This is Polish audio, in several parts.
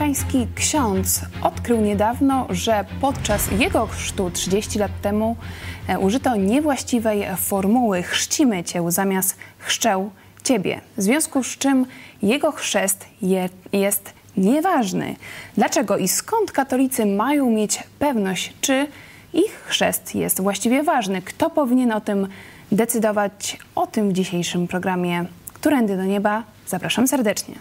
amerykański ksiądz odkrył niedawno, że podczas jego chrztu 30 lat temu użyto niewłaściwej formuły chrzcimy cię zamiast chrzczę ciebie, w związku z czym jego chrzest jest nieważny. Dlaczego i skąd katolicy mają mieć pewność, czy ich chrzest jest właściwie ważny? Kto powinien o tym decydować? O tym w dzisiejszym programie Którędy do Nieba. Zapraszam serdecznie.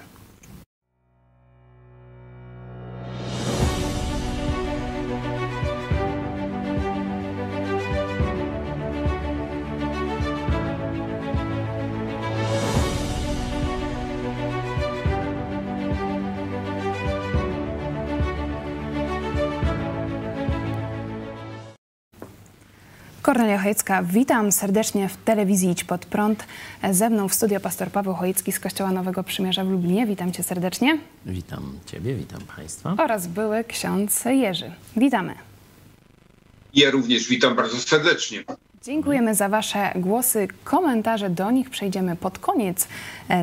Kornelia Chojecka, witam serdecznie w telewizji Idź Pod Prąd. Ze mną w studio pastor Paweł Chojecki z Kościoła Nowego Przymierza w Lublinie. Witam cię serdecznie. Witam ciebie, witam państwa. Oraz były ksiądz Jerzy. Witamy. Ja również witam bardzo serdecznie. Dziękujemy za wasze głosy, komentarze. Do nich przejdziemy pod koniec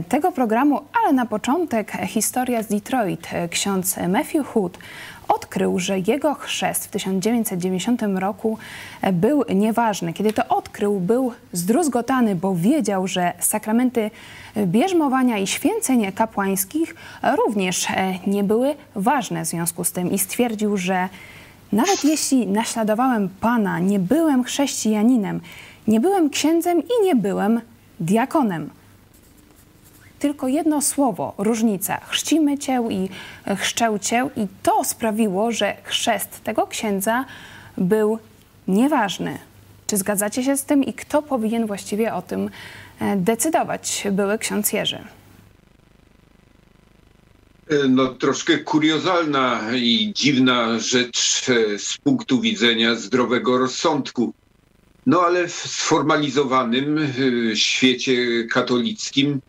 tego programu, ale na początek historia z Detroit. Ksiądz Matthew Hood odkrył, że jego chrzest w 1990 roku był nieważny. Kiedy to odkrył, był zdruzgotany, bo wiedział, że sakramenty bierzmowania i święceń kapłańskich również nie były ważne w związku z tym i stwierdził, że nawet jeśli naśladowałem Pana, nie byłem chrześcijaninem, nie byłem księdzem i nie byłem diakonem. Tylko jedno słowo, różnica. Chrzcimy cię i chrzczę cię. I to sprawiło, że chrzest tego księdza był nieważny. Czy zgadzacie się z tym i kto powinien właściwie o tym decydować? Były ksiądz Jerzy. No, troszkę kuriozalna i dziwna rzecz z punktu widzenia zdrowego rozsądku. No ale w sformalizowanym świecie katolickim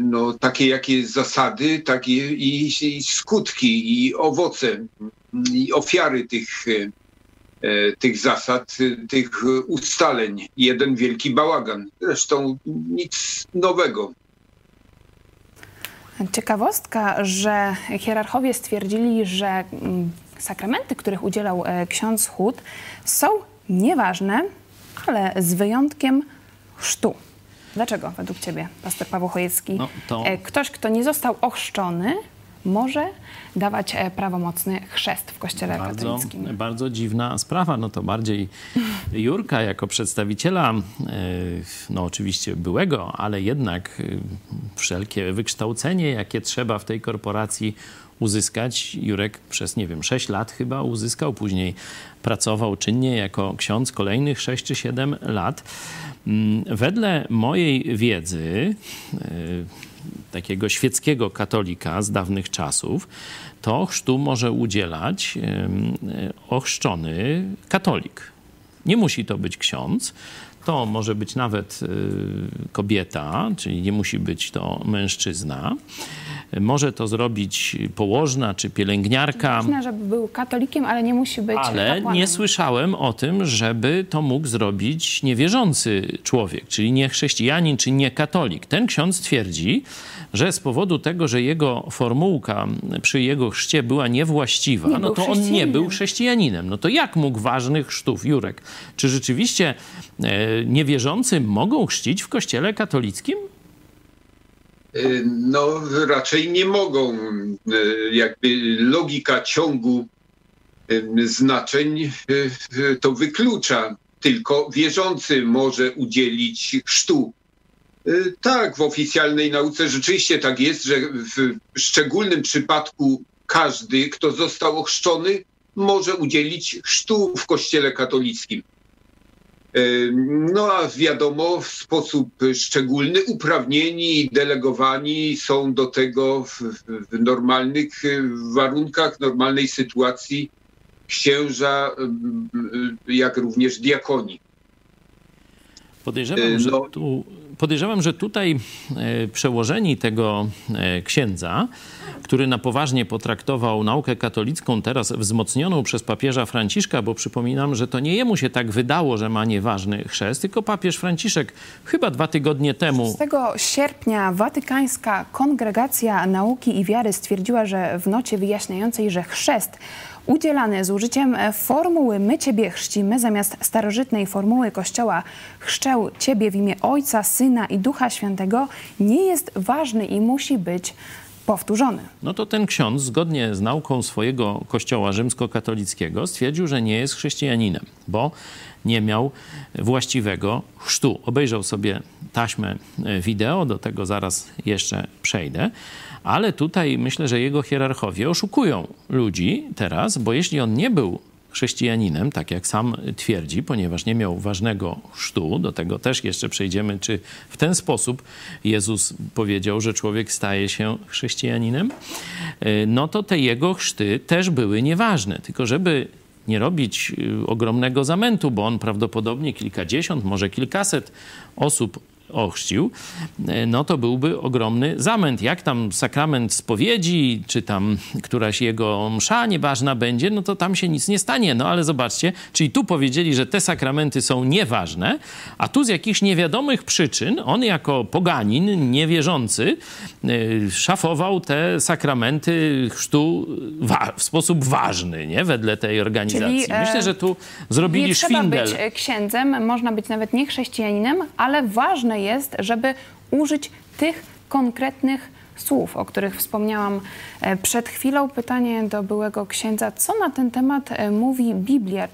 no, takie jakie zasady, takie i skutki, i owoce, i ofiary tych zasad, tych ustaleń. Jeden wielki bałagan. Zresztą nic nowego. Ciekawostka, że hierarchowie stwierdzili, że sakramenty, których udzielał ksiądz Hood, są nieważne, ale z wyjątkiem chrztu. Dlaczego według ciebie, pastor Paweł Chojecki, ktoś, kto nie został ochrzczony, może dawać prawomocny chrzest w kościele katolickim? Bardzo dziwna sprawa. No to bardziej Jurka jako przedstawiciela, no oczywiście byłego, ale jednak wszelkie wykształcenie, jakie trzeba w tej korporacji uzyskać. Jurek przez, nie wiem, 6 lat chyba uzyskał. Później pracował czynnie jako ksiądz kolejnych 6 czy 7 lat. Wedle mojej wiedzy, takiego świeckiego katolika z dawnych czasów, to chrztu może udzielać ochrzczony katolik. Nie musi to być ksiądz, to może być nawet kobieta, czyli nie musi być to mężczyzna. Może to zrobić położna czy pielęgniarka. Można, żeby był katolikiem, ale nie musi być kapłanem. Ale nie słyszałem o tym, żeby to mógł zrobić niewierzący człowiek, czyli nie chrześcijanin czy nie katolik. Ten ksiądz twierdzi, że z powodu tego, że jego formułka przy jego chrzcie była niewłaściwa, no to on nie był chrześcijaninem. No to jak mógł ważnych chrztów, Jurek? Czy rzeczywiście niewierzący mogą chrzcić w kościele katolickim? No raczej nie mogą. Jakby logika ciągu znaczeń to wyklucza. Tylko wierzący może udzielić chrztu. Tak, w oficjalnej nauce rzeczywiście tak jest, że w szczególnym przypadku każdy, kto został ochrzczony, może udzielić chrztu w kościele katolickim. No a wiadomo, w sposób szczególny uprawnieni i delegowani są do tego w normalnych warunkach, w normalnej sytuacji księża, jak również diakoni. Podejrzewam, że tutaj przełożeni tego księdza, który na poważnie potraktował naukę katolicką, teraz wzmocnioną przez papieża Franciszka, bo przypominam, że to nie jemu się tak wydało, że ma nieważny chrzest, tylko papież Franciszek chyba 2 tygodnie temu. 6 sierpnia Watykańska Kongregacja Nauki i Wiary stwierdziła, że w nocie wyjaśniającej, że chrzest udzielany z użyciem formuły my Ciebie chrzcimy zamiast starożytnej formuły Kościoła chrzczę Ciebie w imię Ojca, Syna i Ducha Świętego nie jest ważny i musi być powtórzony. No to ten ksiądz zgodnie z nauką swojego kościoła rzymskokatolickiego stwierdził, że nie jest chrześcijaninem, bo nie miał właściwego chrztu. Obejrzał sobie taśmę wideo, do tego zaraz jeszcze przejdę. Ale tutaj myślę, że jego hierarchowie oszukują ludzi teraz, bo jeśli on nie był chrześcijaninem, tak jak sam twierdzi, ponieważ nie miał ważnego chrztu, do tego też jeszcze przejdziemy, czy w ten sposób Jezus powiedział, że człowiek staje się chrześcijaninem, no to te jego chrzty też były nieważne. Tylko żeby nie robić ogromnego zamętu, bo on prawdopodobnie kilkadziesiąt, może kilkaset osób ochrzcił, no to byłby ogromny zamęt. Jak tam sakrament spowiedzi, czy tam któraś jego msza nieważna będzie, no to tam się nic nie stanie. No ale zobaczcie, czyli tu powiedzieli, że te sakramenty są nieważne, a tu z jakichś niewiadomych przyczyn on jako poganin, niewierzący, szafował te sakramenty chrztu w sposób ważny, nie? Wedle tej organizacji. Czyli, myślę, że tu zrobili szwindel. Nie trzeba być księdzem, można być nawet nie chrześcijaninem, ale ważne jest, żeby użyć tych konkretnych słów, o których wspomniałam przed chwilą. Pytanie do byłego księdza, co na ten temat mówi Biblia?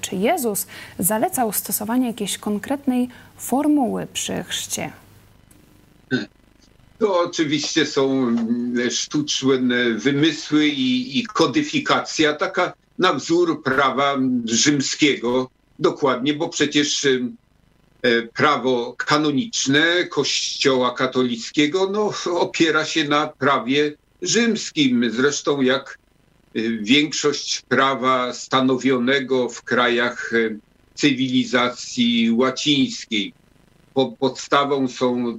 Czy Jezus zalecał stosowanie jakiejś konkretnej formuły przy chrzcie? To oczywiście są sztuczne wymysły i kodyfikacja taka na wzór prawa rzymskiego dokładnie, bo przecież prawo kanoniczne Kościoła katolickiego opiera się na prawie rzymskim. Zresztą jak większość prawa stanowionego w krajach cywilizacji łacińskiej. Podstawą są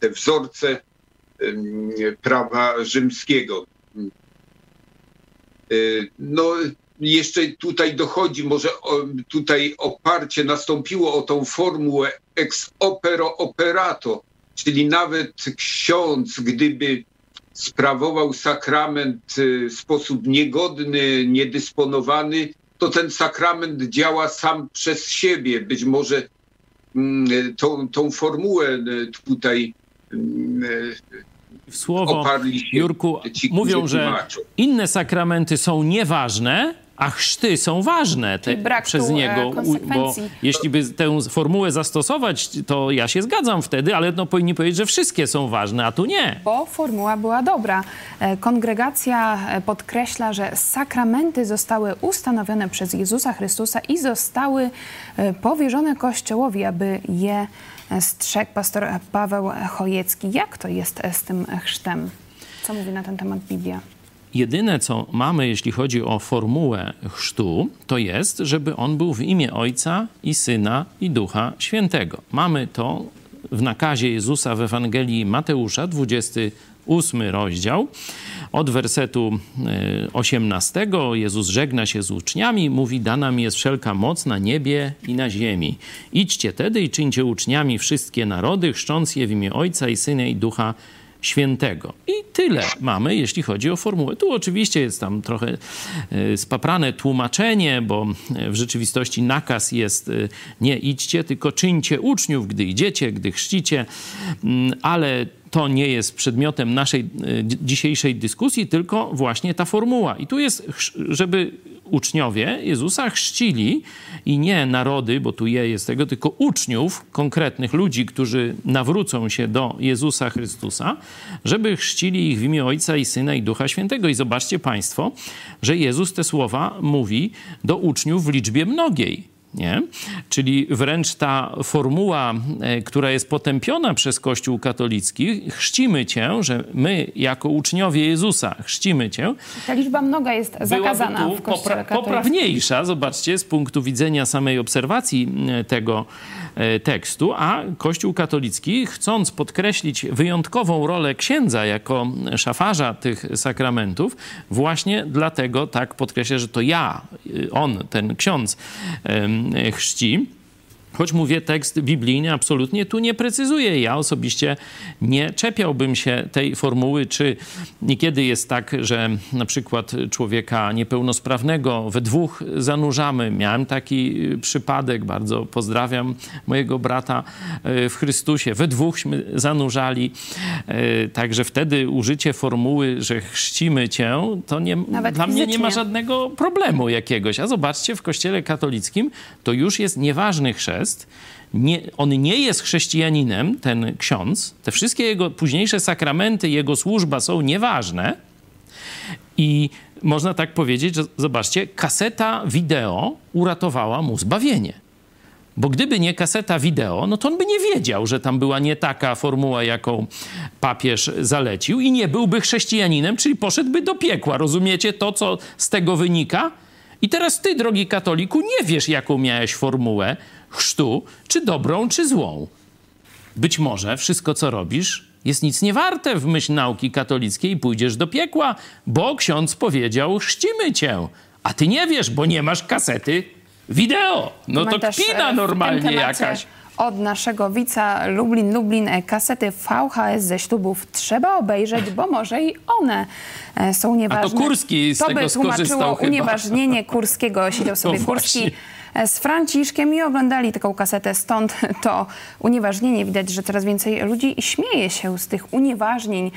te wzorce prawa rzymskiego. Jeszcze tutaj dochodzi, może tutaj oparcie nastąpiło o tą formułę ex opero operato, czyli nawet ksiądz, gdyby sprawował sakrament w sposób niegodny, niedysponowany, to ten sakrament działa sam przez siebie. Być może tą formułę tutaj w słowo oparli się Jurku, ci, mówią, że inne sakramenty są nieważne, a chrzty są ważne przez niego, bo jeśli by tę formułę zastosować, to ja się zgadzam wtedy, ale powinni powiedzieć, że wszystkie są ważne, a tu nie. Bo formuła była dobra. Kongregacja podkreśla, że sakramenty zostały ustanowione przez Jezusa Chrystusa i zostały powierzone Kościołowi, aby je strzegł. Pastor Paweł Chojecki. Jak to jest z tym chrztem? Co mówi na ten temat Biblia? Jedyne, co mamy, jeśli chodzi o formułę chrztu, to jest, żeby on był w imię Ojca i Syna i Ducha Świętego. Mamy to w nakazie Jezusa w Ewangelii Mateusza, 28 rozdział. Od wersetu 18 Jezus żegna się z uczniami, mówi: dana mi jest wszelka moc na niebie i na ziemi. Idźcie tedy i czyńcie uczniami wszystkie narody, chrzcząc je w imię Ojca i Syna i Ducha Świętego. I tyle mamy, jeśli chodzi o formułę. Tu oczywiście jest tam trochę spaprane tłumaczenie, bo w rzeczywistości nakaz jest nie idźcie, tylko czyńcie uczniów, gdy idziecie, gdy chrzcicie, ale to nie jest przedmiotem naszej dzisiejszej dyskusji, tylko właśnie ta formuła. I tu jest, żeby uczniowie Jezusa chrzcili i nie narody, bo tu je jest tego, tylko uczniów, konkretnych ludzi, którzy nawrócą się do Jezusa Chrystusa, żeby chrzcili ich w imię Ojca i Syna i Ducha Świętego. I zobaczcie Państwo, że Jezus te słowa mówi do uczniów w liczbie mnogiej. Nie? Czyli wręcz ta formuła, która jest potępiona przez Kościół katolicki, chrzcimy cię, że my jako uczniowie Jezusa chrzcimy cię. Ta liczba mnoga jest zakazana w Kościele katolickim. Poprawniejsza, zobaczcie, z punktu widzenia samej obserwacji tego tekstu, a Kościół katolicki, chcąc podkreślić wyjątkową rolę księdza jako szafarza tych sakramentów, właśnie dlatego tak podkreśla, że to ja, on, ten ksiądz chrzci. Choć mówię, tekst biblijny absolutnie tu nie precyzuje. Ja osobiście nie czepiałbym się tej formuły, czy niekiedy jest tak, że na przykład człowieka niepełnosprawnego we dwóch zanurzamy. Miałem taki przypadek, bardzo pozdrawiam mojego brata w Chrystusie. We dwóchśmy zanurzali. Także wtedy użycie formuły, że chrzcimy cię, to nie, dla mnie nie ma żadnego problemu jakiegoś. A zobaczcie, w Kościele katolickim to już jest nieważny chrzest. On nie jest chrześcijaninem, ten ksiądz. Te wszystkie jego późniejsze sakramenty, jego służba są nieważne. I można tak powiedzieć, że zobaczcie, kaseta wideo uratowała mu zbawienie. Bo gdyby nie kaseta wideo, no to on by nie wiedział, że tam była nie taka formuła, jaką papież zalecił i nie byłby chrześcijaninem, czyli poszedłby do piekła. Rozumiecie to, co z tego wynika? I teraz ty, drogi katoliku, nie wiesz, jaką miałeś formułę chrztu, czy dobrą, czy złą. Być może wszystko, co robisz, jest nic nie warte w myśl nauki katolickiej i pójdziesz do piekła, bo ksiądz powiedział, chrzcimy cię, a ty nie wiesz, bo nie masz kasety wideo. No to kpina normalnie jakaś. Od naszego widza Lublin kasety VHS ze ślubów trzeba obejrzeć, bo może i one są nieważne. A to Kurski z tego skorzystał chyba. To by unieważnienie Kurskiego. Siedział sobie Kurski z Franciszkiem i oglądali taką kasetę. Stąd to unieważnienie. Widać, że coraz więcej ludzi śmieje się z tych unieważnień.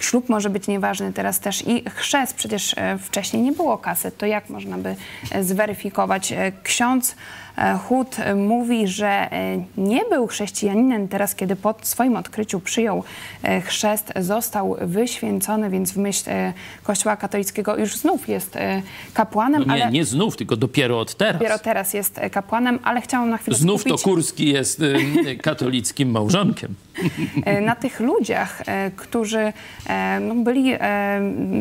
Ślub może być nieważny teraz też i chrzest. Przecież wcześniej nie było kaset. To jak można by zweryfikować? Ksiądz Hood mówi, że nie był chrześcijaninem. Teraz, kiedy po swoim odkryciu przyjął chrzest, został wyświęcony, więc w myśl Kościoła katolickiego już znów jest kapłanem. No nie, ale nie znów, tylko dopiero od teraz. Dopiero teraz jest kapłanem, ale chciałam na chwilę znów skupić. To Kurski jest katolickim małżonkiem. Na tych ludziach, którzy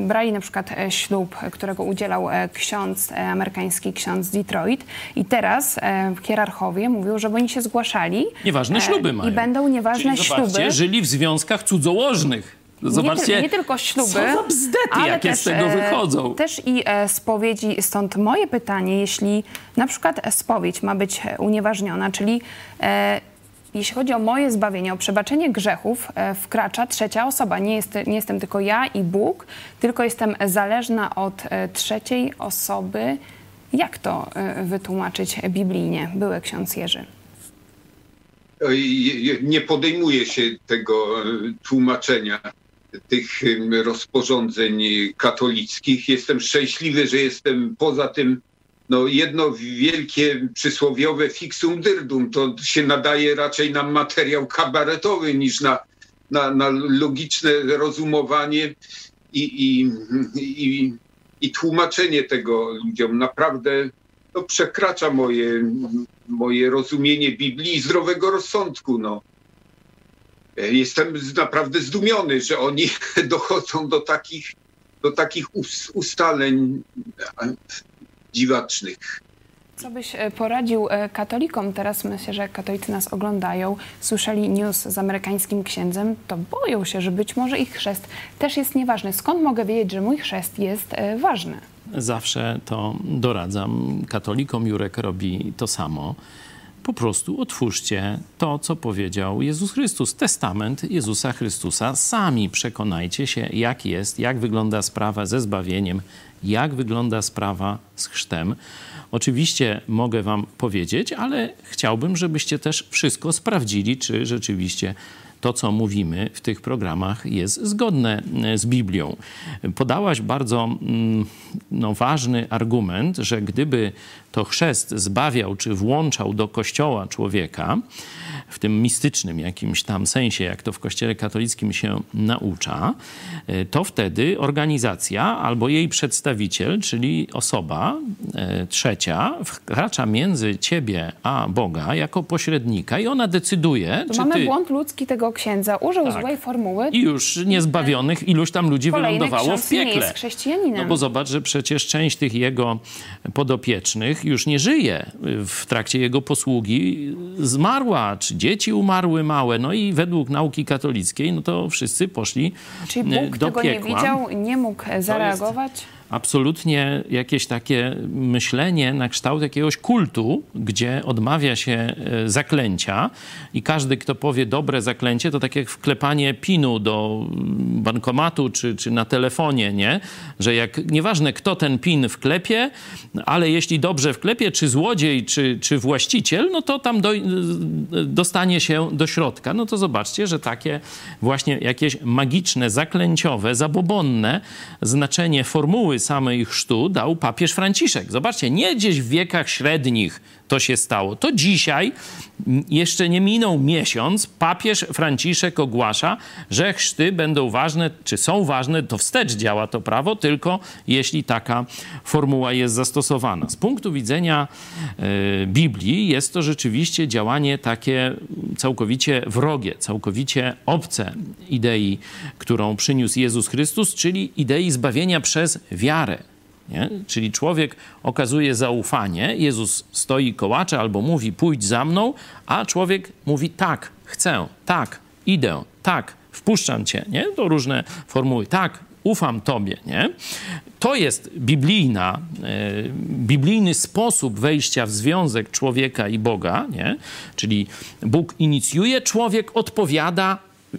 brali na przykład ślub, którego udzielał ksiądz, amerykański ksiądz z Detroit, i teraz hierarchowie mówią, że oni się zgłaszali. Nieważne śluby mają. I będą nieważne śluby. Zobaczcie, żyli w związkach cudzołożnych. Zobaczcie, nie tylko śluby, co za bzdety, ale jakie też, z tego wychodzą. Też i spowiedzi, stąd moje pytanie, jeśli na przykład spowiedź ma być unieważniona, czyli jeśli chodzi o moje zbawienie, o przebaczenie grzechów, wkracza trzecia osoba. Nie jestem tylko ja i Bóg, tylko jestem zależna od trzeciej osoby. Jak to wytłumaczyć biblijnie, były ksiądz Jerzy? Nie podejmuje się tego tłumaczenia tych rozporządzeń katolickich. Jestem szczęśliwy, że jestem poza tym. No jedno wielkie przysłowiowe fixum dyrdum, to się nadaje raczej na materiał kabaretowy niż na logiczne rozumowanie i tłumaczenie tego ludziom. Naprawdę to przekracza moje rozumienie Biblii i zdrowego rozsądku. No. Jestem naprawdę zdumiony, że oni dochodzą do takich ustaleń dziwacznych. Co byś poradził katolikom? Teraz myślę, że katolicy nas oglądają, słyszeli news z amerykańskim księdzem, to boją się, że być może ich chrzest też jest nieważny. Skąd mogę wiedzieć, że mój chrzest jest ważny? Zawsze to doradzam katolikom. Jurek robi to samo. Po prostu otwórzcie to, co powiedział Jezus Chrystus, testament Jezusa Chrystusa. Sami przekonajcie się, jak jest, jak wygląda sprawa ze zbawieniem, jak wygląda sprawa z chrztem. Oczywiście mogę wam powiedzieć, ale chciałbym, żebyście też wszystko sprawdzili, czy rzeczywiście to, co mówimy w tych programach, jest zgodne z Biblią. Podałaś bardzo ważny argument, że gdyby to chrzest zbawiał czy włączał do kościoła człowieka, w tym mistycznym jakimś tam sensie, jak to w Kościele katolickim się naucza, to wtedy organizacja albo jej przedstawiciel, czyli osoba trzecia, wkracza między ciebie a Boga jako pośrednika i ona decyduje, to czy mamy błąd ludzki tego księdza. Użył złej formuły. I już niezbawionych iluś tam ludzi wylądowało w piekle. Nie jest chrześcijaninem. No bo zobacz, że przecież część tych jego podopiecznych już nie żyje. W trakcie jego posługi zmarła, czy dzieci umarły małe. No i według nauki katolickiej, no to wszyscy poszli do piekła. Czyli Bóg tego nie widział, nie mógł zareagować? Absolutnie jakieś takie myślenie na kształt jakiegoś kultu, gdzie odmawia się zaklęcia i każdy, kto powie dobre zaklęcie, to tak jak wklepanie pinu do bankomatu czy na telefonie, nie? Że jak nieważne, kto ten pin wklepie, ale jeśli dobrze wklepie, czy złodziej, czy właściciel, no to tam dostanie się do środka. No to zobaczcie, że takie właśnie jakieś magiczne, zaklęciowe, zabobonne znaczenie formuły samej chrztu dał papież Franciszek. Zobaczcie, nie gdzieś w wiekach średnich to się stało. To dzisiaj, jeszcze nie minął miesiąc, papież Franciszek ogłasza, że chrzty będą ważne, czy są ważne, to wstecz działa to prawo, tylko jeśli taka formuła jest zastosowana. Z punktu widzenia Biblii jest to rzeczywiście działanie takie całkowicie wrogie, całkowicie obce idei, którą przyniósł Jezus Chrystus, czyli idei zbawienia przez wiarę. Nie? Czyli człowiek okazuje zaufanie, Jezus stoi, kołacze albo mówi pójdź za mną, a człowiek mówi tak, chcę, tak, idę, tak, wpuszczam cię, nie? To różne formuły, tak, ufam tobie, nie? To jest biblijny sposób wejścia w związek człowieka i Boga, nie? Czyli Bóg inicjuje, człowiek odpowiada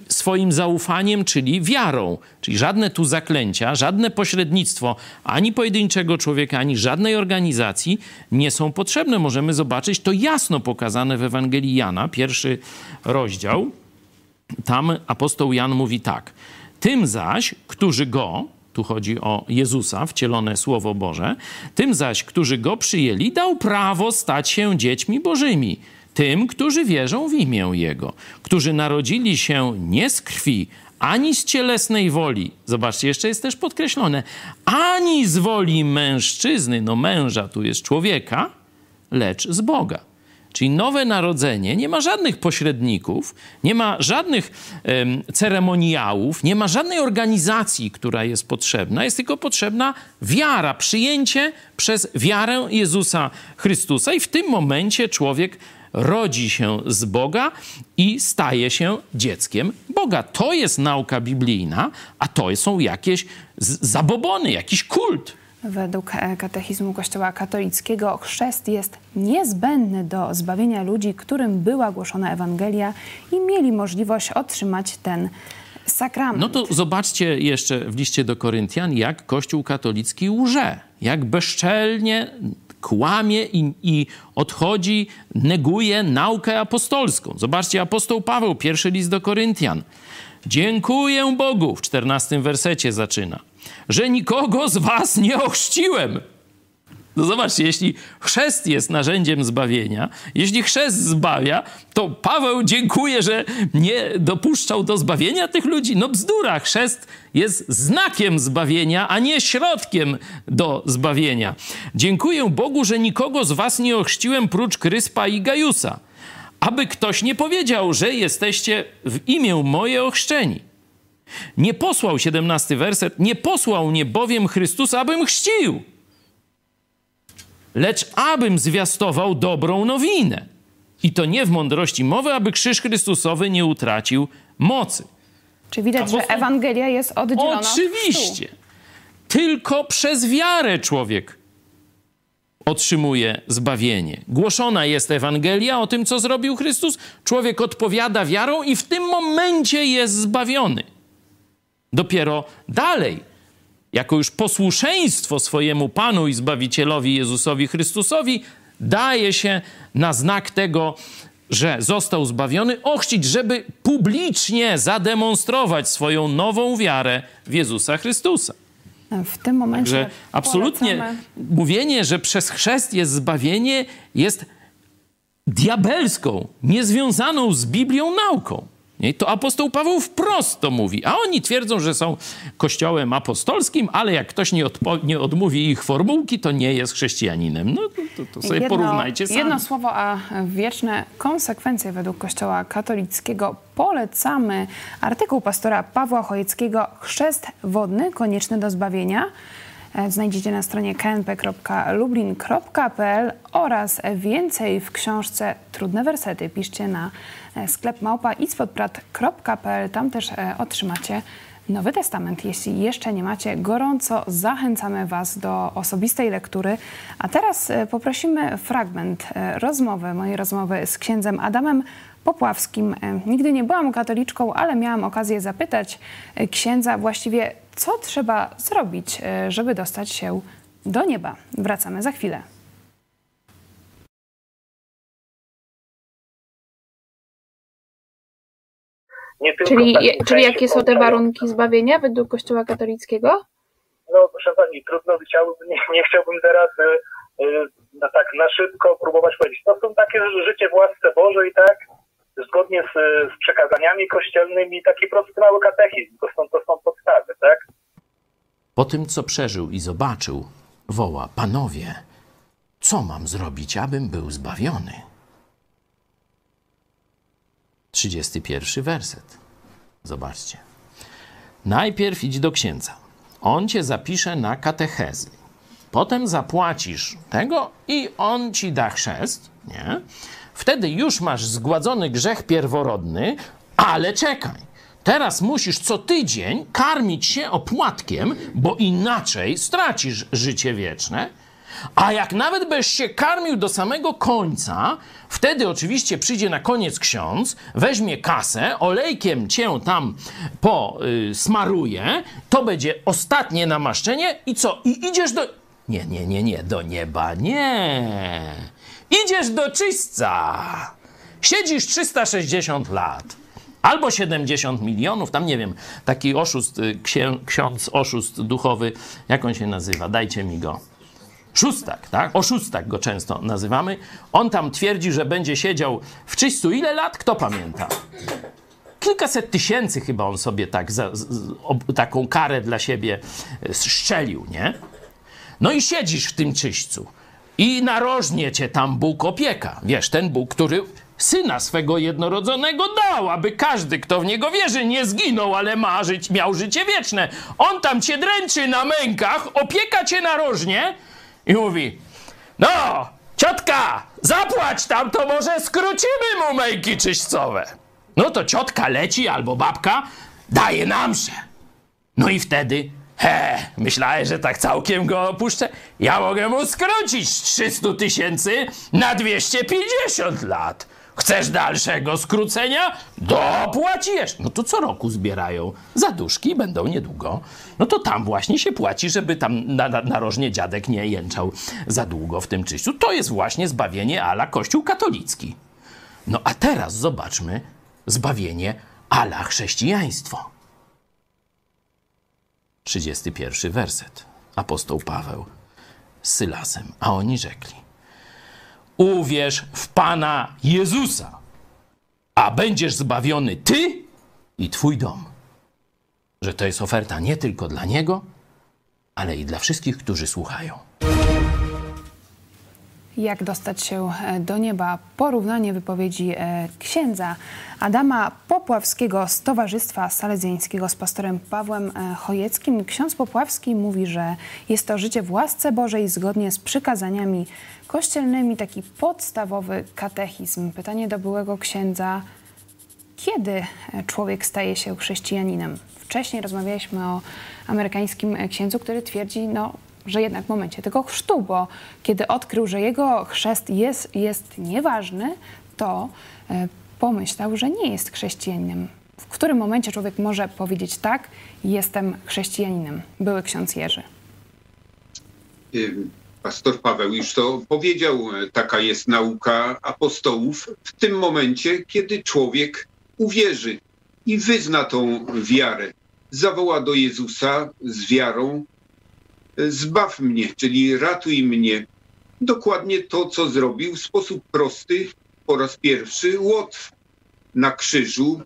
swoim zaufaniem, czyli wiarą. Czyli żadne tu zaklęcia, żadne pośrednictwo ani pojedynczego człowieka, ani żadnej organizacji nie są potrzebne. Możemy zobaczyć to jasno pokazane w Ewangelii Jana, 1 rozdział. Tam apostoł Jan mówi tak. Tym zaś, którzy go, tu chodzi o Jezusa, wcielone Słowo Boże, tym zaś, którzy go przyjęli, dał prawo stać się dziećmi Bożymi. Tym, którzy wierzą w imię Jego, którzy narodzili się nie z krwi, ani z cielesnej woli, zobaczcie, jeszcze jest też podkreślone, ani z woli mężczyzny, no męża tu jest człowieka, lecz z Boga. Czyli nowe narodzenie nie ma żadnych pośredników, nie ma żadnych ceremoniałów, nie ma żadnej organizacji, która jest potrzebna. Jest tylko potrzebna wiara, przyjęcie przez wiarę Jezusa Chrystusa i w tym momencie człowiek rodzi się z Boga i staje się dzieckiem Boga. To jest nauka biblijna, a to są jakieś zabobony, jakiś kult. Według katechizmu Kościoła katolickiego chrzest jest niezbędny do zbawienia ludzi, którym była głoszona Ewangelia i mieli możliwość otrzymać ten sakrament. No to zobaczcie jeszcze w liście do Koryntian, jak Kościół katolicki łże, jak bezczelnie kłamie i odchodzi, neguje naukę apostolską. Zobaczcie, apostoł Paweł, 1 list do Koryntian. Dziękuję Bogu, w 14 wersecie zaczyna, że nikogo z was nie ochrzciłem. No zobaczcie, jeśli chrzest jest narzędziem zbawienia, jeśli chrzest zbawia, to Paweł dziękuje, że nie dopuszczał do zbawienia tych ludzi. No bzdura, chrzest jest znakiem zbawienia, a nie środkiem do zbawienia. Dziękuję Bogu, że nikogo z was nie ochrzciłem prócz Kryspa i Gajusa, aby ktoś nie powiedział, że jesteście w imię moje ochrzczeni. Nie posłał, 17 werset, nie posłał mnie bowiem Chrystus, abym chrzcił, lecz abym zwiastował dobrą nowinę. I to nie w mądrości mowy, aby krzyż Chrystusowy nie utracił mocy. Czy widać, że Ewangelia jest oddzielona? Oczywiście. Tylko przez wiarę człowiek otrzymuje zbawienie. Głoszona jest Ewangelia o tym, co zrobił Chrystus. Człowiek odpowiada wiarą i w tym momencie jest zbawiony. Dopiero dalej, jako już posłuszeństwo swojemu Panu i Zbawicielowi Jezusowi Chrystusowi, daje się na znak tego, że został zbawiony, ochrzcić, żeby publicznie zademonstrować swoją nową wiarę w Jezusa Chrystusa. W tym momencie także absolutnie polecamy. Mówienie, że przez chrzest jest zbawienie, jest diabelską, niezwiązaną z Biblią nauką. I to apostoł Paweł wprost to mówi, a oni twierdzą, że są kościołem apostolskim, ale jak ktoś nie odmówi ich formułki, to nie jest chrześcijaninem. No to sobie porównajcie sami. Jedno słowo, a wieczne konsekwencje według Kościoła katolickiego. Polecamy artykuł pastora Pawła Chojeckiego „Chrzest wodny konieczny do zbawienia”. Znajdziecie na stronie knp.lublin.pl oraz więcej w książce Trudne Wersety. Piszcie na sklep@idzpodprad.pl. Tam też otrzymacie Nowy Testament. Jeśli jeszcze nie macie, gorąco zachęcamy Was do osobistej lektury. A teraz poprosimy fragment mojej rozmowy z księdzem Adamem Popławskim. Nigdy nie byłam katoliczką, ale miałam okazję zapytać księdza właściwie, co trzeba zrobić, żeby dostać się do nieba. Wracamy za chwilę. Czyli jakie są te warunki zbawienia według Kościoła katolickiego? No proszę pani, trudno, nie chciałbym teraz tak na szybko próbować powiedzieć. To są takie życie w łasce Bożej, tak? Zgodnie z przekazaniami kościelnymi, taki prosty mały katechizm, to są podstawy, tak? Po tym, co przeżył i zobaczył, woła: panowie, co mam zrobić, abym był zbawiony? 31 werset. Zobaczcie. Najpierw idź do księdza. On cię zapisze na katechezy. Potem zapłacisz tego i on ci da chrzest, nie? Wtedy już masz zgładzony grzech pierworodny, ale czekaj. Teraz musisz co tydzień karmić się opłatkiem, bo inaczej stracisz życie wieczne. A jak nawet byś się karmił do samego końca, wtedy oczywiście przyjdzie na koniec ksiądz, weźmie kasę, olejkiem cię tam posmaruje, to będzie ostatnie namaszczenie i co? I idziesz do... Nie, do nieba nie. Idziesz do czyśćca. Siedzisz 360 lat. Albo 70 milionów, tam nie wiem, taki oszust, ksiądz oszust duchowy, jak on się nazywa, dajcie mi go. Szóstak, tak? Oszustak go często nazywamy. On tam twierdzi, że będzie siedział w czyśćcu. Ile lat? Kto pamięta? Kilkaset tysięcy chyba on sobie tak taką karę dla siebie strzelił, nie? No i siedzisz w tym czyśćcu. I narożnie cię tam Bóg opieka. Wiesz, ten Bóg, który Syna swego jednorodzonego dał, aby każdy, kto w Niego wierzy, nie zginął, ale miał życie wieczne. On tam cię dręczy na mękach, opieka cię narożnie i mówi: no, ciotka, zapłać tam, to może skrócimy mu męki czyśćcowe. No to ciotka leci albo babka, daje na mszę. No i wtedy... myślałeś, że tak całkiem go opuszczę? Ja mogę mu skrócić z 300 000 na 250 lat. Chcesz dalszego skrócenia? Dopłacisz. No to co roku zbierają zaduszki, będą niedługo. No to tam właśnie się płaci, żeby tam narożnie dziadek nie jęczał za długo w tym czyściu. To jest właśnie zbawienie a la Kościół katolicki. No a teraz zobaczmy zbawienie a la chrześcijaństwo. 31 werset. Apostoł Paweł z Sylasem, a oni rzekli: uwierz w Pana Jezusa, a będziesz zbawiony ty i twój dom. Że to jest oferta nie tylko dla niego, ale i dla wszystkich, którzy słuchają. Jak dostać się do nieba? Porównanie wypowiedzi księdza Adama Popławskiego z Towarzystwa Salezjańskiego z pastorem Pawłem Chojeckim. Ksiądz Popławski mówi, że jest to życie w łasce Bożej zgodnie z przykazaniami kościelnymi, taki podstawowy katechizm. Pytanie do byłego księdza: kiedy człowiek staje się chrześcijaninem? Wcześniej rozmawialiśmy o amerykańskim księdzu, który twierdzi, że jednak w momencie tego chrztu, bo kiedy odkrył, że jego chrzest jest nieważny, to pomyślał, że nie jest chrześcijaninem. W którym momencie człowiek może powiedzieć: tak, jestem chrześcijaninem? Były ksiądz Jerzy. Pastor Paweł już to powiedział, taka jest nauka apostołów w tym momencie, kiedy człowiek uwierzy i wyzna tą wiarę, zawoła do Jezusa z wiarą: zbaw mnie, czyli ratuj mnie. Dokładnie to, co zrobił w sposób prosty po raz pierwszy Łotr na krzyżu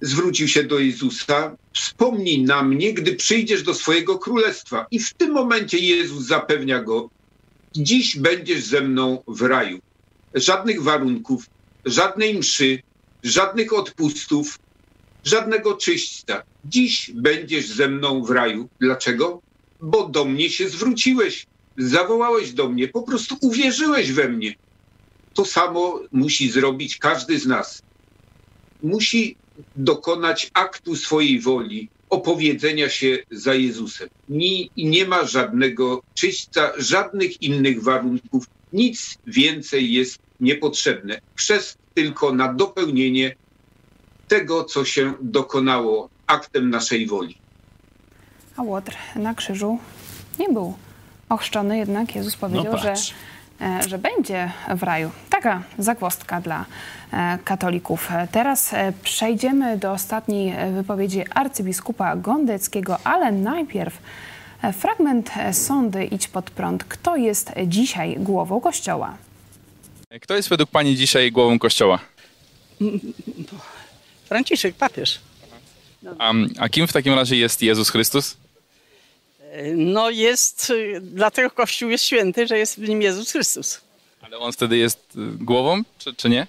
zwrócił się do Jezusa: wspomnij na mnie, gdy przyjdziesz do swojego królestwa. I w tym momencie Jezus zapewnia go: dziś będziesz ze mną w raju. Żadnych warunków, żadnej mszy, żadnych odpustów, żadnego czyśćca. Dziś będziesz ze mną w raju. Dlaczego? Bo do mnie się zwróciłeś, zawołałeś do mnie, po prostu uwierzyłeś we mnie. To samo musi zrobić każdy z nas. Musi dokonać aktu swojej woli, opowiedzenia się za Jezusem. Nie ma żadnego czyśćca, żadnych innych warunków. Nic więcej jest niepotrzebne. Chrzest tylko na dopełnienie tego, co się dokonało aktem naszej woli. A Łotr na krzyżu nie był ochrzczony, jednak Jezus powiedział, że będzie w raju. Taka zagwozdka dla katolików. Teraz przejdziemy do ostatniej wypowiedzi arcybiskupa Gądeckiego, ale najpierw fragment sondy Idź Pod Prąd. Kto jest dzisiaj głową Kościoła? Kto jest według pani dzisiaj głową Kościoła? Franciszek, papież. A kim w takim razie jest Jezus Chrystus? No jest, dlatego Kościół jest święty, że jest w nim Jezus Chrystus. Ale on wtedy jest głową, czy nie?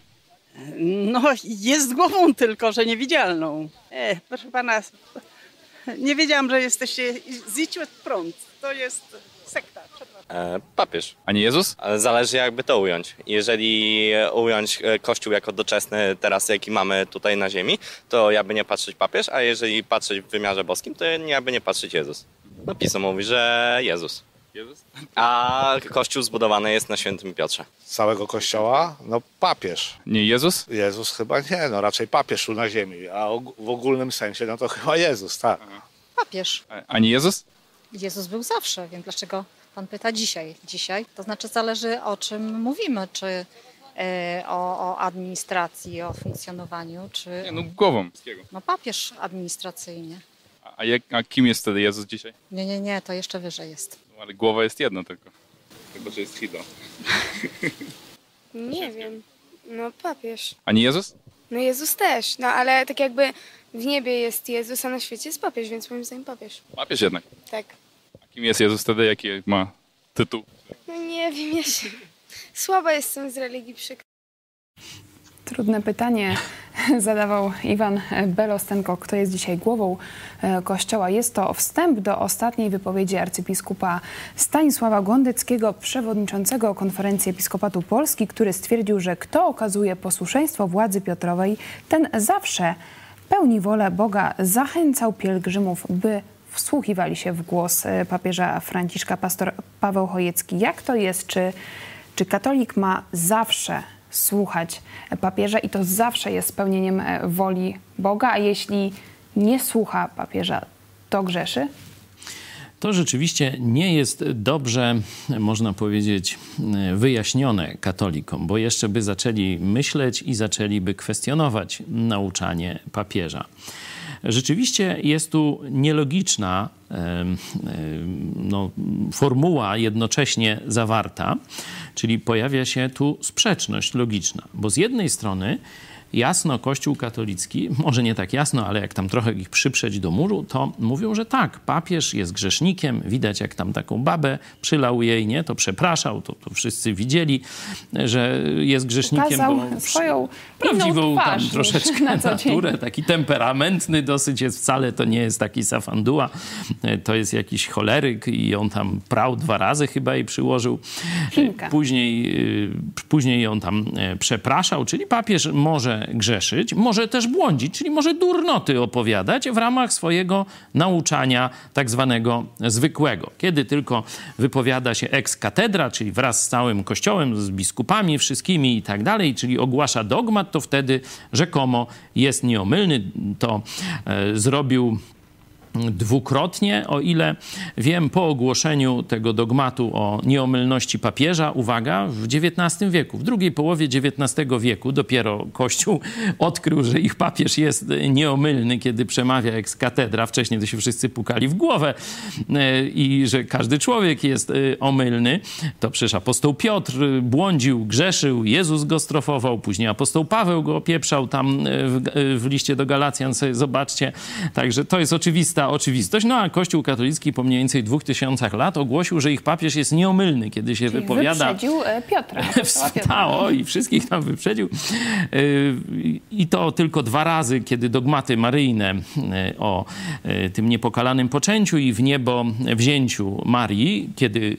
No jest głową, tylko że niewidzialną. Proszę pana, nie wiedziałam, że jesteście z Idź Pod Prąd. To jest sekta. Papież. A nie Jezus? Zależy jakby to ująć. Jeżeli ująć Kościół jako doczesny teraz, jaki mamy tutaj na ziemi, to jakby nie patrzeć papież, a jeżeli patrzeć w wymiarze boskim, to jakby nie patrzeć Jezus. No Pismo mówi, że Jezus. Jezus? A Kościół zbudowany jest na Świętym Piotrze. Z całego Kościoła? No papież. Nie Jezus? Jezus chyba nie, no raczej papież na ziemi, a w ogólnym sensie no to chyba Jezus, tak. Aha. Papież. A nie Jezus? Jezus był zawsze, więc dlaczego pan pyta dzisiaj? Dzisiaj to znaczy zależy o czym mówimy, czy o administracji, o funkcjonowaniu, czy... Nie, no głową. No papież administracyjnie. A kim jest wtedy Jezus dzisiaj? Nie, to jeszcze wyżej jest. No, ale głowa jest jedna tylko. Chyba, że jest Hido. Nie wiem. No papież. A nie Jezus? No Jezus też, no ale tak jakby w niebie jest Jezus, a na świecie jest papież, więc moim zdaniem papież. Papież jednak? Tak. A kim jest Jezus wtedy? Jaki ma tytuł? No nie wiem, ja się... Słaba jestem z religii Trudne pytanie zadawał Iwan Belostenko, kto jest dzisiaj głową Kościoła. Jest to wstęp do ostatniej wypowiedzi arcybiskupa Stanisława Gądeckiego, przewodniczącego Konferencji Episkopatu Polski, który stwierdził, że kto okazuje posłuszeństwo władzy Piotrowej, ten zawsze pełni wolę Boga, zachęcał pielgrzymów, by wsłuchiwali się w głos papieża Franciszka. Pastor Paweł Chojecki, jak to jest, czy katolik ma zawsze słuchać papieża i to zawsze jest spełnieniem woli Boga, a jeśli nie słucha papieża, to grzeszy? To rzeczywiście nie jest dobrze, można powiedzieć, wyjaśnione katolikom, bo jeszcze by zaczęli myśleć i zaczęliby kwestionować nauczanie papieża. Rzeczywiście jest tu nielogiczna formuła jednocześnie zawarta, czyli pojawia się tu sprzeczność logiczna, bo z jednej strony jasno Kościół katolicki, może nie tak jasno, ale jak tam trochę ich przyprzeć do muru, to mówią, że tak, papież jest grzesznikiem, widać jak tam taką babę przylał jej, nie, to przepraszał, to wszyscy widzieli, że jest grzesznikiem. Pokazał swoją prawdziwą tam troszeczkę naturę, taki temperamentny dosyć jest, wcale to nie jest taki safanduła, to jest jakiś choleryk i on tam prał 2 razy chyba i przyłożył. Chinka. Później on tam przepraszał, czyli papież może grzeszyć, może też błądzić, czyli może durnoty opowiadać w ramach swojego nauczania tak zwanego zwykłego. Kiedy tylko wypowiada się ex cathedra, czyli wraz z całym kościołem, z biskupami wszystkimi i tak dalej, czyli ogłasza dogmat, to wtedy rzekomo jest nieomylny. To zrobił dwukrotnie, o ile wiem, po ogłoszeniu tego dogmatu o nieomylności papieża, uwaga, w XIX wieku, w drugiej połowie XIX wieku dopiero Kościół odkrył, że ich papież jest nieomylny, kiedy przemawia ex cathedra. Wcześniej to się wszyscy pukali w głowę i że każdy człowiek jest omylny. To przecież apostoł Piotr błądził, grzeszył, Jezus go strofował, później apostoł Paweł go opieprzał tam w liście do Galacjan, sobie zobaczcie. Także to jest oczywistość. No a Kościół katolicki po mniej więcej 2000 lat ogłosił, że ich papież jest nieomylny, kiedy się czyli wypowiada. Wyprzedził Piotra. Wstało i wszystkich tam wyprzedził. I to tylko dwa razy, kiedy dogmaty maryjne o tym niepokalanym poczęciu i w niebo wzięciu Marii, kiedy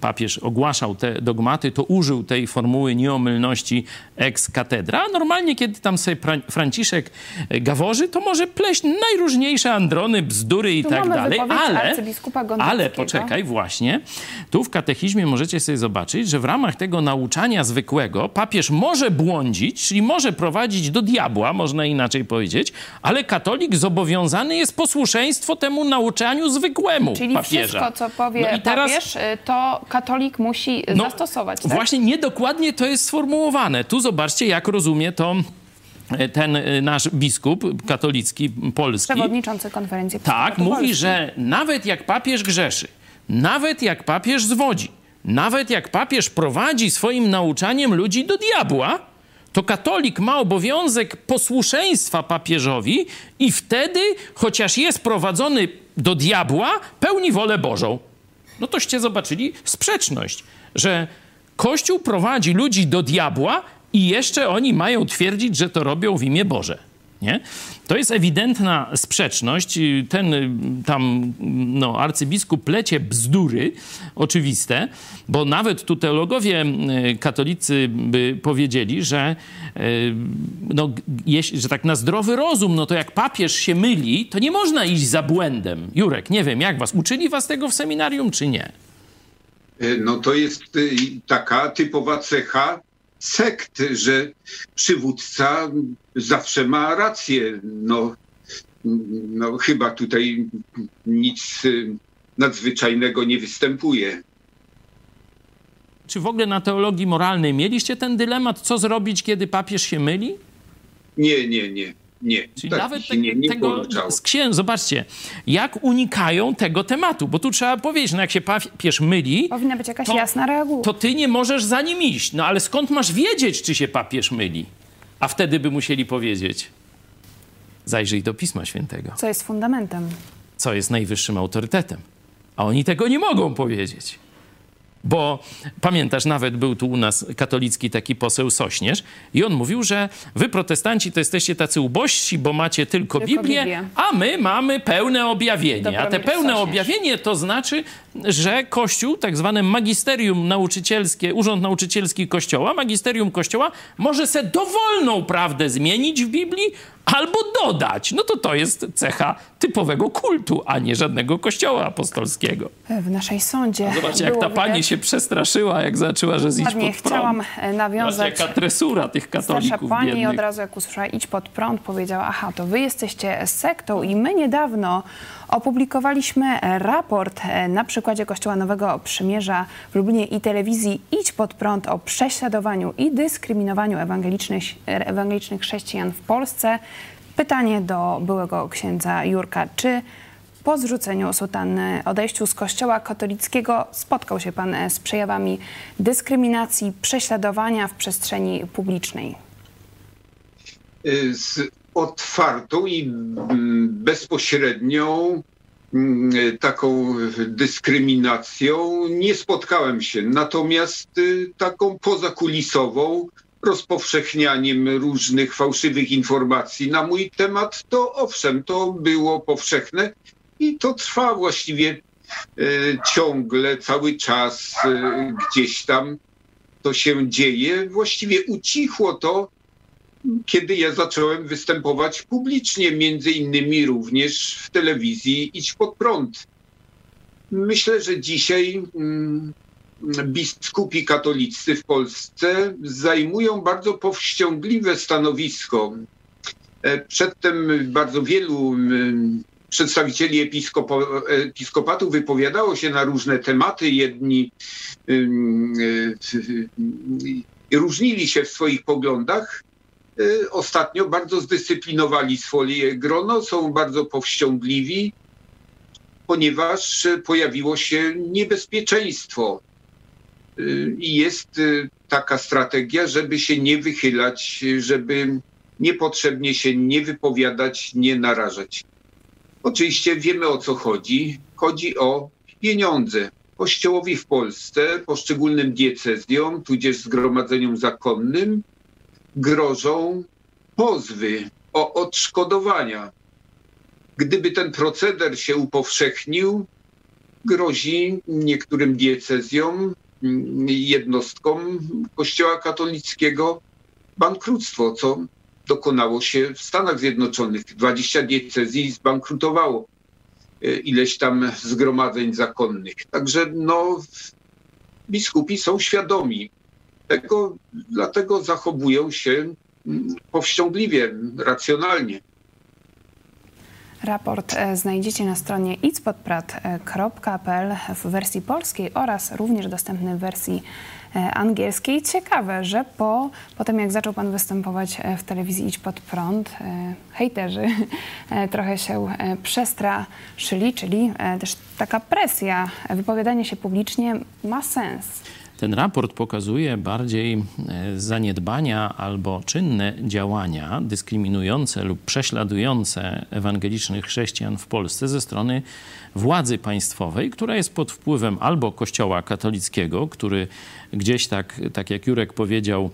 papież ogłaszał te dogmaty, to użył tej formuły nieomylności ex cathedra. Normalnie, kiedy tam sobie Franciszek gaworzy, to może pleść najróżniejsze androny, bzdury i tu tak dalej, ale poczekaj, właśnie, tu w katechizmie możecie sobie zobaczyć, że w ramach tego nauczania zwykłego papież może błądzić, czyli może prowadzić do diabła, można inaczej powiedzieć, ale katolik zobowiązany jest posłuszeństwo temu nauczaniu zwykłemu czyli papieża. Czyli wszystko, co powie no i teraz, papież, to katolik musi zastosować. Tak? Właśnie niedokładnie to jest sformułowane. Tu zobaczcie, jak rozumie to ten nasz biskup katolicki polski. Przewodniczący Konferencji Episkopatu Polski. Tak, mówi, że nawet jak papież grzeszy, nawet jak papież zwodzi, nawet jak papież prowadzi swoim nauczaniem ludzi do diabła, to katolik ma obowiązek posłuszeństwa papieżowi i wtedy, chociaż jest prowadzony do diabła, pełni wolę Bożą. No toście zobaczyli sprzeczność, że Kościół prowadzi ludzi do diabła, i jeszcze oni mają twierdzić, że to robią w imię Boże. Nie? To jest ewidentna sprzeczność. Ten tam arcybiskup plecie bzdury oczywiste, bo nawet tu teologowie katolicy by powiedzieli, że tak na zdrowy rozum, no to jak papież się myli, to nie można iść za błędem. Jurek, nie wiem, jak was uczyli was tego w seminarium, czy nie? No to jest taka typowa cecha sekt, że przywódca zawsze ma rację. No chyba tutaj nic nadzwyczajnego nie występuje. Czy w ogóle na teologii moralnej mieliście ten dylemat, co zrobić, kiedy papież się myli? Nie. Czyli tak nawet tego z księży, zobaczcie, jak unikają tego tematu, bo tu trzeba powiedzieć, jak się papież myli, powinna być jakaś jasna reguła. To ty nie możesz za nim iść, ale skąd masz wiedzieć, czy się papież myli? A wtedy by musieli powiedzieć, zajrzyj do Pisma Świętego. Co jest fundamentem. Co jest najwyższym autorytetem. A oni tego nie mogą powiedzieć. Bo pamiętasz, nawet był tu u nas katolicki taki poseł Sośnierz i on mówił, że wy protestanci to jesteście tacy ubożsi, bo macie tylko Biblię, a my mamy pełne objawienie. Dobromir a te pełne Sośnierz. Objawienie to znaczy, że Kościół, tak zwane magisterium nauczycielskie, urząd nauczycielski Kościoła, magisterium Kościoła może se dowolną prawdę zmienić w Biblii albo dodać. No to jest cecha typowego kultu, a nie żadnego Kościoła apostolskiego. W naszej sądzie. Zobaczcie, jak ta pani się przestraszyła, jak zaczęła, że Idź pod prąd. Chciałam nawiązać. Jaka tresura tych katolików biednych. Starsza pani od razu, jak usłyszała Idź pod prąd, powiedziała, aha, to wy jesteście sektą i my niedawno opublikowaliśmy raport na przykładzie Kościoła Nowego Przymierza w Lublinie i telewizji Idź pod prąd o prześladowaniu i dyskryminowaniu ewangelicznych chrześcijan w Polsce. Pytanie do byłego księdza Jurka. Czy po zrzuceniu sutanny, odejściu z Kościoła katolickiego spotkał się pan z przejawami dyskryminacji, prześladowania w przestrzeni publicznej? Z otwartą i bezpośrednią taką dyskryminacją nie spotkałem się. Natomiast taką pozakulisową, rozpowszechnianiem różnych fałszywych informacji na mój temat, to owszem, to było powszechne i to trwa właściwie ciągle, cały czas gdzieś tam to się dzieje. Właściwie ucichło to, kiedy ja zacząłem występować publicznie, między innymi również w telewizji Idź pod prąd. Myślę, że dzisiaj biskupi katolicy w Polsce zajmują bardzo powściągliwe stanowisko. Przedtem bardzo wielu przedstawicieli episkopatu wypowiadało się na różne tematy. Jedni różnili się w swoich poglądach. Ostatnio bardzo zdyscyplinowali swoje grono, są bardzo powściągliwi, ponieważ pojawiło się niebezpieczeństwo. I jest taka strategia, żeby się nie wychylać, żeby niepotrzebnie się nie wypowiadać, nie narażać. Oczywiście wiemy, o co chodzi. Chodzi o pieniądze. Kościołowi w Polsce, poszczególnym diecezjom, tudzież zgromadzeniom zakonnym grożą pozwy o odszkodowania. Gdyby ten proceder się upowszechnił, grozi niektórym diecezjom, jednostkom Kościoła katolickiego bankructwo, co dokonało się w Stanach Zjednoczonych. 20 diecezji zbankrutowało, ileś tam zgromadzeń zakonnych. Także no, biskupi są świadomi tego, dlatego zachowują się powściągliwie, racjonalnie. Raport znajdziecie na stronie idzpodprad.pl w wersji polskiej oraz również dostępny w wersji angielskiej. Ciekawe, że po tym, jak zaczął pan występować w telewizji Idź Pod Prąd, hejterzy trochę się przestraszyli, czyli też taka presja, wypowiadanie się publicznie ma sens. Ten raport pokazuje bardziej zaniedbania albo czynne działania dyskryminujące lub prześladujące ewangelicznych chrześcijan w Polsce ze strony władzy państwowej, która jest pod wpływem albo Kościoła katolickiego, który gdzieś tak jak Jurek powiedział,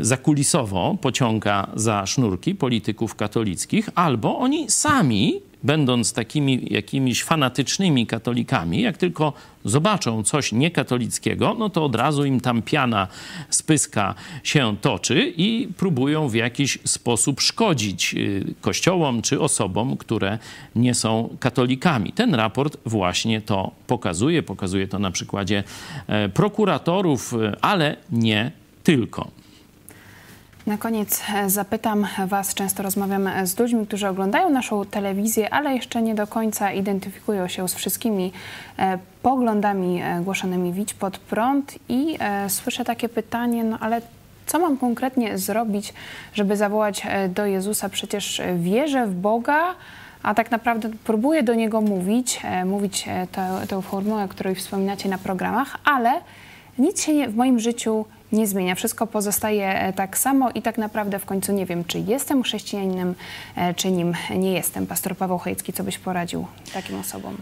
zakulisowo pociąga za sznurki polityków katolickich, albo oni sami, będąc takimi jakimiś fanatycznymi katolikami, jak tylko zobaczą coś niekatolickiego, no to od razu im tam piana z pyska się toczy i próbują w jakiś sposób szkodzić kościołom czy osobom, które nie są katolikami. Ten raport właśnie to pokazuje. Pokazuje to na przykładzie prokuratorów, ale nie tylko. Na koniec zapytam was, często rozmawiam z ludźmi, którzy oglądają naszą telewizję, ale jeszcze nie do końca identyfikują się z wszystkimi poglądami głoszonymi w Idź Pod Prąd i słyszę takie pytanie, no ale co mam konkretnie zrobić, żeby zawołać do Jezusa? Przecież wierzę w Boga, a tak naprawdę próbuję do Niego mówić tę formułę, o której wspominacie na programach, ale nic się w moim życiu nie zmienia. Wszystko pozostaje tak samo i tak naprawdę w końcu nie wiem, czy jestem chrześcijaninem, czy nim nie jestem. Pastor Paweł Chojecki, co byś poradził takim osobom?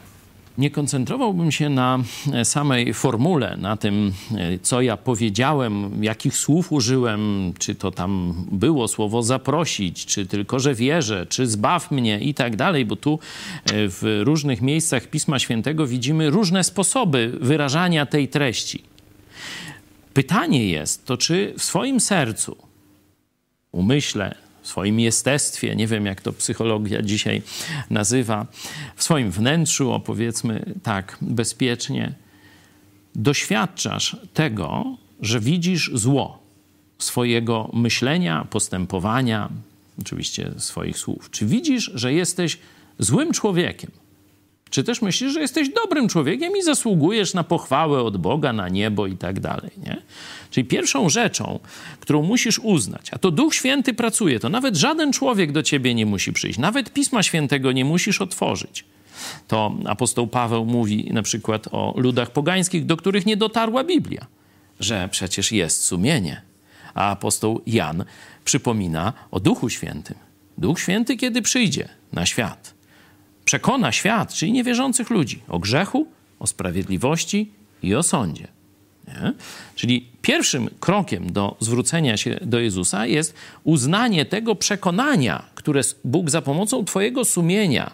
Nie koncentrowałbym się na samej formule, na tym, co ja powiedziałem, jakich słów użyłem, czy to tam było słowo zaprosić, czy tylko, że wierzę, czy zbaw mnie i tak dalej, bo tu w różnych miejscach Pisma Świętego widzimy różne sposoby wyrażania tej treści. Pytanie jest to, czy w swoim sercu, umyśle, w swoim jestestwie, nie wiem jak to psychologia dzisiaj nazywa, w swoim wnętrzu, opowiedzmy tak bezpiecznie, doświadczasz tego, że widzisz zło swojego myślenia, postępowania, oczywiście swoich słów. Czy widzisz, że jesteś złym człowiekiem? Czy też myślisz, że jesteś dobrym człowiekiem i zasługujesz na pochwałę od Boga, na niebo i tak dalej, nie? Czyli pierwszą rzeczą, którą musisz uznać, a to Duch Święty pracuje, to nawet żaden człowiek do ciebie nie musi przyjść, nawet Pisma Świętego nie musisz otworzyć. To apostoł Paweł mówi na przykład o ludach pogańskich, do których nie dotarła Biblia, że przecież jest sumienie. A apostoł Jan przypomina o Duchu Świętym. Duch Święty, kiedy przyjdzie na świat, przekona świat, czyli niewierzących ludzi, o grzechu, o sprawiedliwości i o sądzie. Nie? Czyli pierwszym krokiem do zwrócenia się do Jezusa jest uznanie tego przekonania, które Bóg za pomocą twojego sumienia,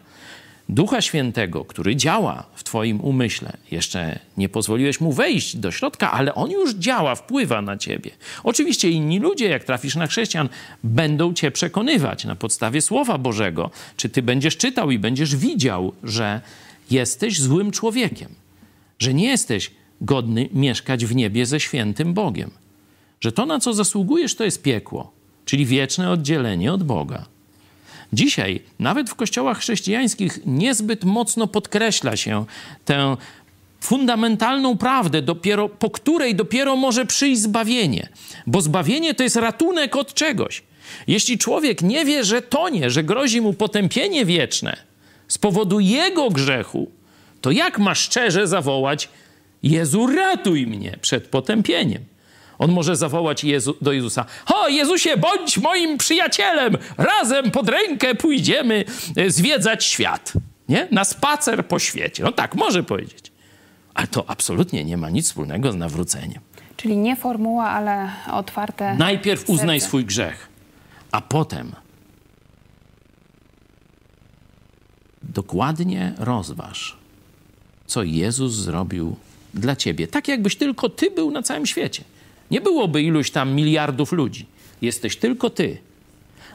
Ducha Świętego, który działa w twoim umyśle. Jeszcze nie pozwoliłeś mu wejść do środka, ale on już działa, wpływa na ciebie. Oczywiście inni ludzie, jak trafisz na chrześcijan, będą cię przekonywać na podstawie Słowa Bożego. Czy ty będziesz czytał i będziesz widział, że jesteś złym człowiekiem, że nie jesteś godny mieszkać w niebie ze świętym Bogiem, że to, na co zasługujesz, to jest piekło, czyli wieczne oddzielenie od Boga. Dzisiaj nawet w kościołach chrześcijańskich niezbyt mocno podkreśla się tę fundamentalną prawdę, po której dopiero może przyjść zbawienie. Bo zbawienie to jest ratunek od czegoś. Jeśli człowiek nie wie, że tonie, że grozi mu potępienie wieczne z powodu jego grzechu, to jak ma szczerze zawołać: Jezu, ratuj mnie przed potępieniem? On może zawołać do Jezusa: o Jezusie, bądź moim przyjacielem, razem pod rękę pójdziemy zwiedzać świat, nie? Na spacer po świecie. No tak, może powiedzieć. Ale to absolutnie nie ma nic wspólnego z nawróceniem. Czyli nie formuła, ale otwarte najpierw serce. Uznaj swój grzech, a potem dokładnie rozważ, co Jezus zrobił dla ciebie. Tak jakbyś tylko ty był na całym świecie. Nie byłoby iluś tam miliardów ludzi. Jesteś tylko ty.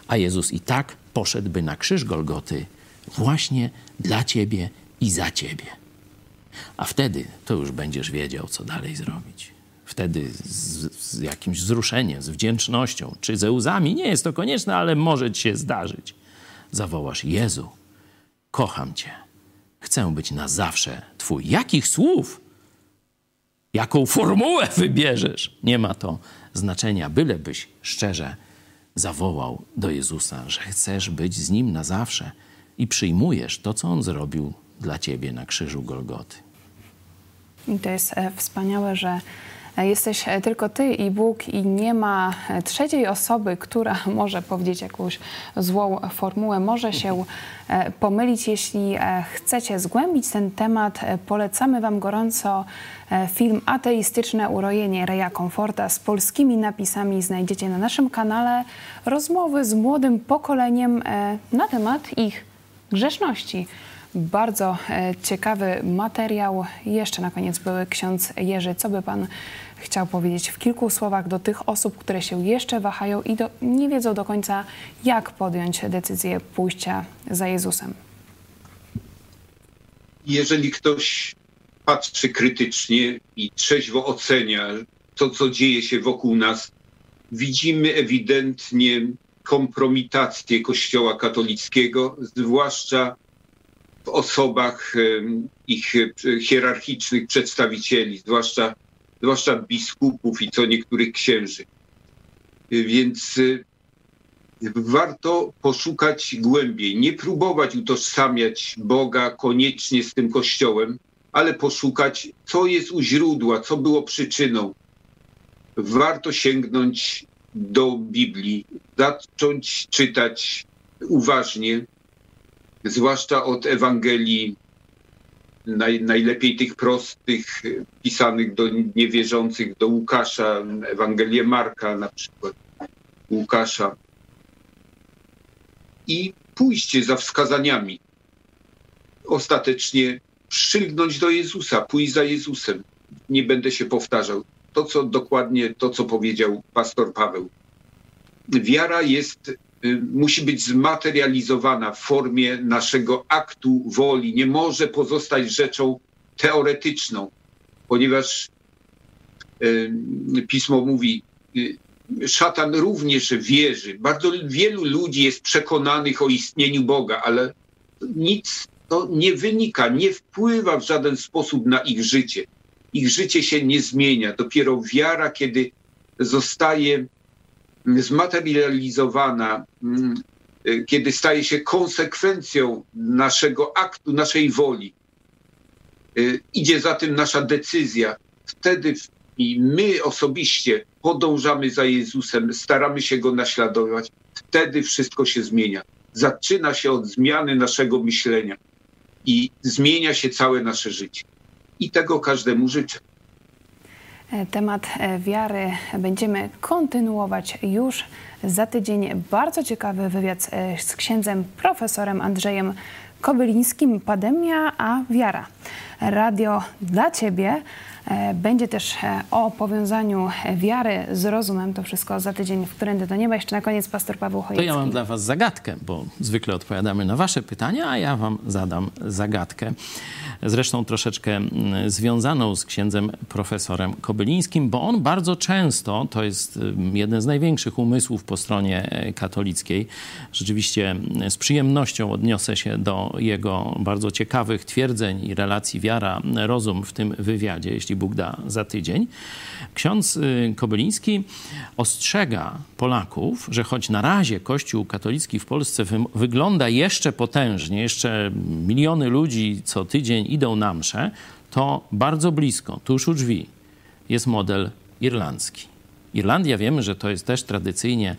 A Jezus i tak poszedłby na krzyż Golgoty właśnie dla ciebie i za ciebie. A wtedy to już będziesz wiedział, co dalej zrobić. Wtedy z jakimś wzruszeniem, z wdzięcznością, czy ze łzami, nie jest to konieczne, ale może ci się zdarzyć. Zawołasz: Jezu, kocham cię. Chcę być na zawsze twój. Jakich słów? Jaką formułę wybierzesz? Nie ma to znaczenia, bylebyś szczerze zawołał do Jezusa, że chcesz być z Nim na zawsze i przyjmujesz to, co On zrobił dla ciebie na krzyżu Golgoty. I to jest wspaniałe, że jesteś tylko ty i Bóg i nie ma trzeciej osoby, która może powiedzieć jakąś złą formułę, może się pomylić. Jeśli chcecie zgłębić ten temat, polecamy wam gorąco film Ateistyczne urojenie Reja Komforta z polskimi napisami. Znajdziecie na naszym kanale rozmowy z młodym pokoleniem na temat ich grzeszności. Bardzo ciekawy materiał. Jeszcze na koniec były ksiądz Jerzy. Co by pan chciał powiedzieć w kilku słowach do tych osób, które się jeszcze wahają i nie wiedzą do końca, jak podjąć decyzję pójścia za Jezusem? Jeżeli ktoś patrzy krytycznie i trzeźwo ocenia to, co dzieje się wokół nas, widzimy ewidentnie kompromitację Kościoła katolickiego, zwłaszcza w osobach ich hierarchicznych przedstawicieli, zwłaszcza biskupów i co niektórych księży. Więc warto poszukać głębiej, nie próbować utożsamiać Boga koniecznie z tym Kościołem, ale poszukać, co jest u źródła, co było przyczyną. Warto sięgnąć do Biblii, zacząć czytać uważnie, zwłaszcza od Ewangelii, najlepiej tych prostych, pisanych do niewierzących, do Łukasza, Ewangelię Marka na przykład, Łukasza. I pójście za wskazaniami. Ostatecznie przylgnąć do Jezusa, pójść za Jezusem. Nie będę się powtarzał. Dokładnie to, co powiedział pastor Paweł. Wiara musi być zmaterializowana w formie naszego aktu woli. Nie może pozostać rzeczą teoretyczną, ponieważ Pismo mówi, szatan również wierzy. Bardzo wielu ludzi jest przekonanych o istnieniu Boga, ale nic to nie wynika, nie wpływa w żaden sposób na ich życie. Ich życie się nie zmienia. Dopiero wiara, kiedy zostaje zmaterializowana, kiedy staje się konsekwencją naszego aktu, naszej woli. Idzie za tym nasza decyzja. Wtedy i my osobiście podążamy za Jezusem, staramy się Go naśladować. Wtedy wszystko się zmienia. Zaczyna się od zmiany naszego myślenia i zmienia się całe nasze życie. I tego każdemu życzę. Temat wiary będziemy kontynuować już za tydzień. Bardzo ciekawy wywiad z księdzem profesorem Andrzejem Kobylińskim. Pandemia a wiara. Radio dla ciebie. Będzie też o powiązaniu wiary z rozumem. To wszystko za tydzień w Którędy do Nieba. Jeszcze na koniec pastor Paweł Chojecki. To ja mam dla was zagadkę, bo zwykle odpowiadamy na wasze pytania, a ja wam zadam zagadkę. Zresztą troszeczkę związaną z księdzem profesorem Kobylińskim, bo on bardzo często, to jest jeden z największych umysłów po stronie katolickiej, rzeczywiście z przyjemnością odniosę się do jego bardzo ciekawych twierdzeń i relacji wiara-rozum w tym wywiadzie, jeśli Bóg da, za tydzień. Ksiądz Kobyliński ostrzega Polaków, że choć na razie Kościół katolicki w Polsce wygląda jeszcze potężnie, jeszcze miliony ludzi co tydzień idą na mszę, to bardzo blisko, tuż u drzwi, jest model irlandzki. Irlandia, wiemy, że to jest też tradycyjnie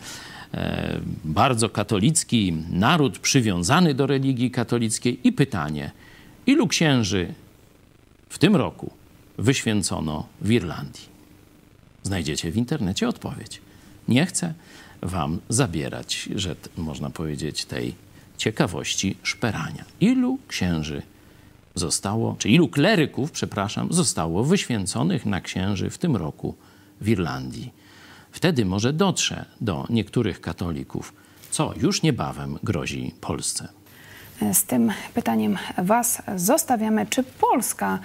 bardzo katolicki naród, przywiązany do religii katolickiej. I pytanie, ilu księży w tym roku wyświęcono w Irlandii? Znajdziecie w internecie odpowiedź. Nie chcę wam zabierać, że można powiedzieć, tej ciekawości szperania. Ilu księży zostało, czy ilu kleryków, przepraszam, zostało wyświęconych na księży w tym roku w Irlandii? Wtedy może dotrze do niektórych katolików, co już niebawem grozi Polsce. Z tym pytaniem was zostawiamy. Czy Polska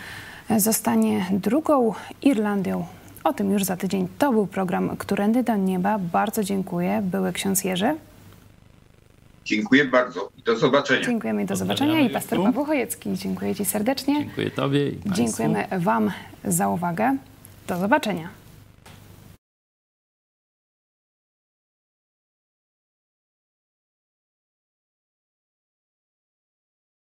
zostanie drugą Irlandią? O tym już za tydzień. To był program Którędy do Nieba. Bardzo dziękuję. Były ksiądz Jerzy. Dziękuję bardzo i do zobaczenia. Dziękujemy i do zobaczenia. I pastor Paweł Chojecki. Dziękuję ci serdecznie. Dziękuję tobie i państwu. Dziękujemy wam za uwagę. Do zobaczenia.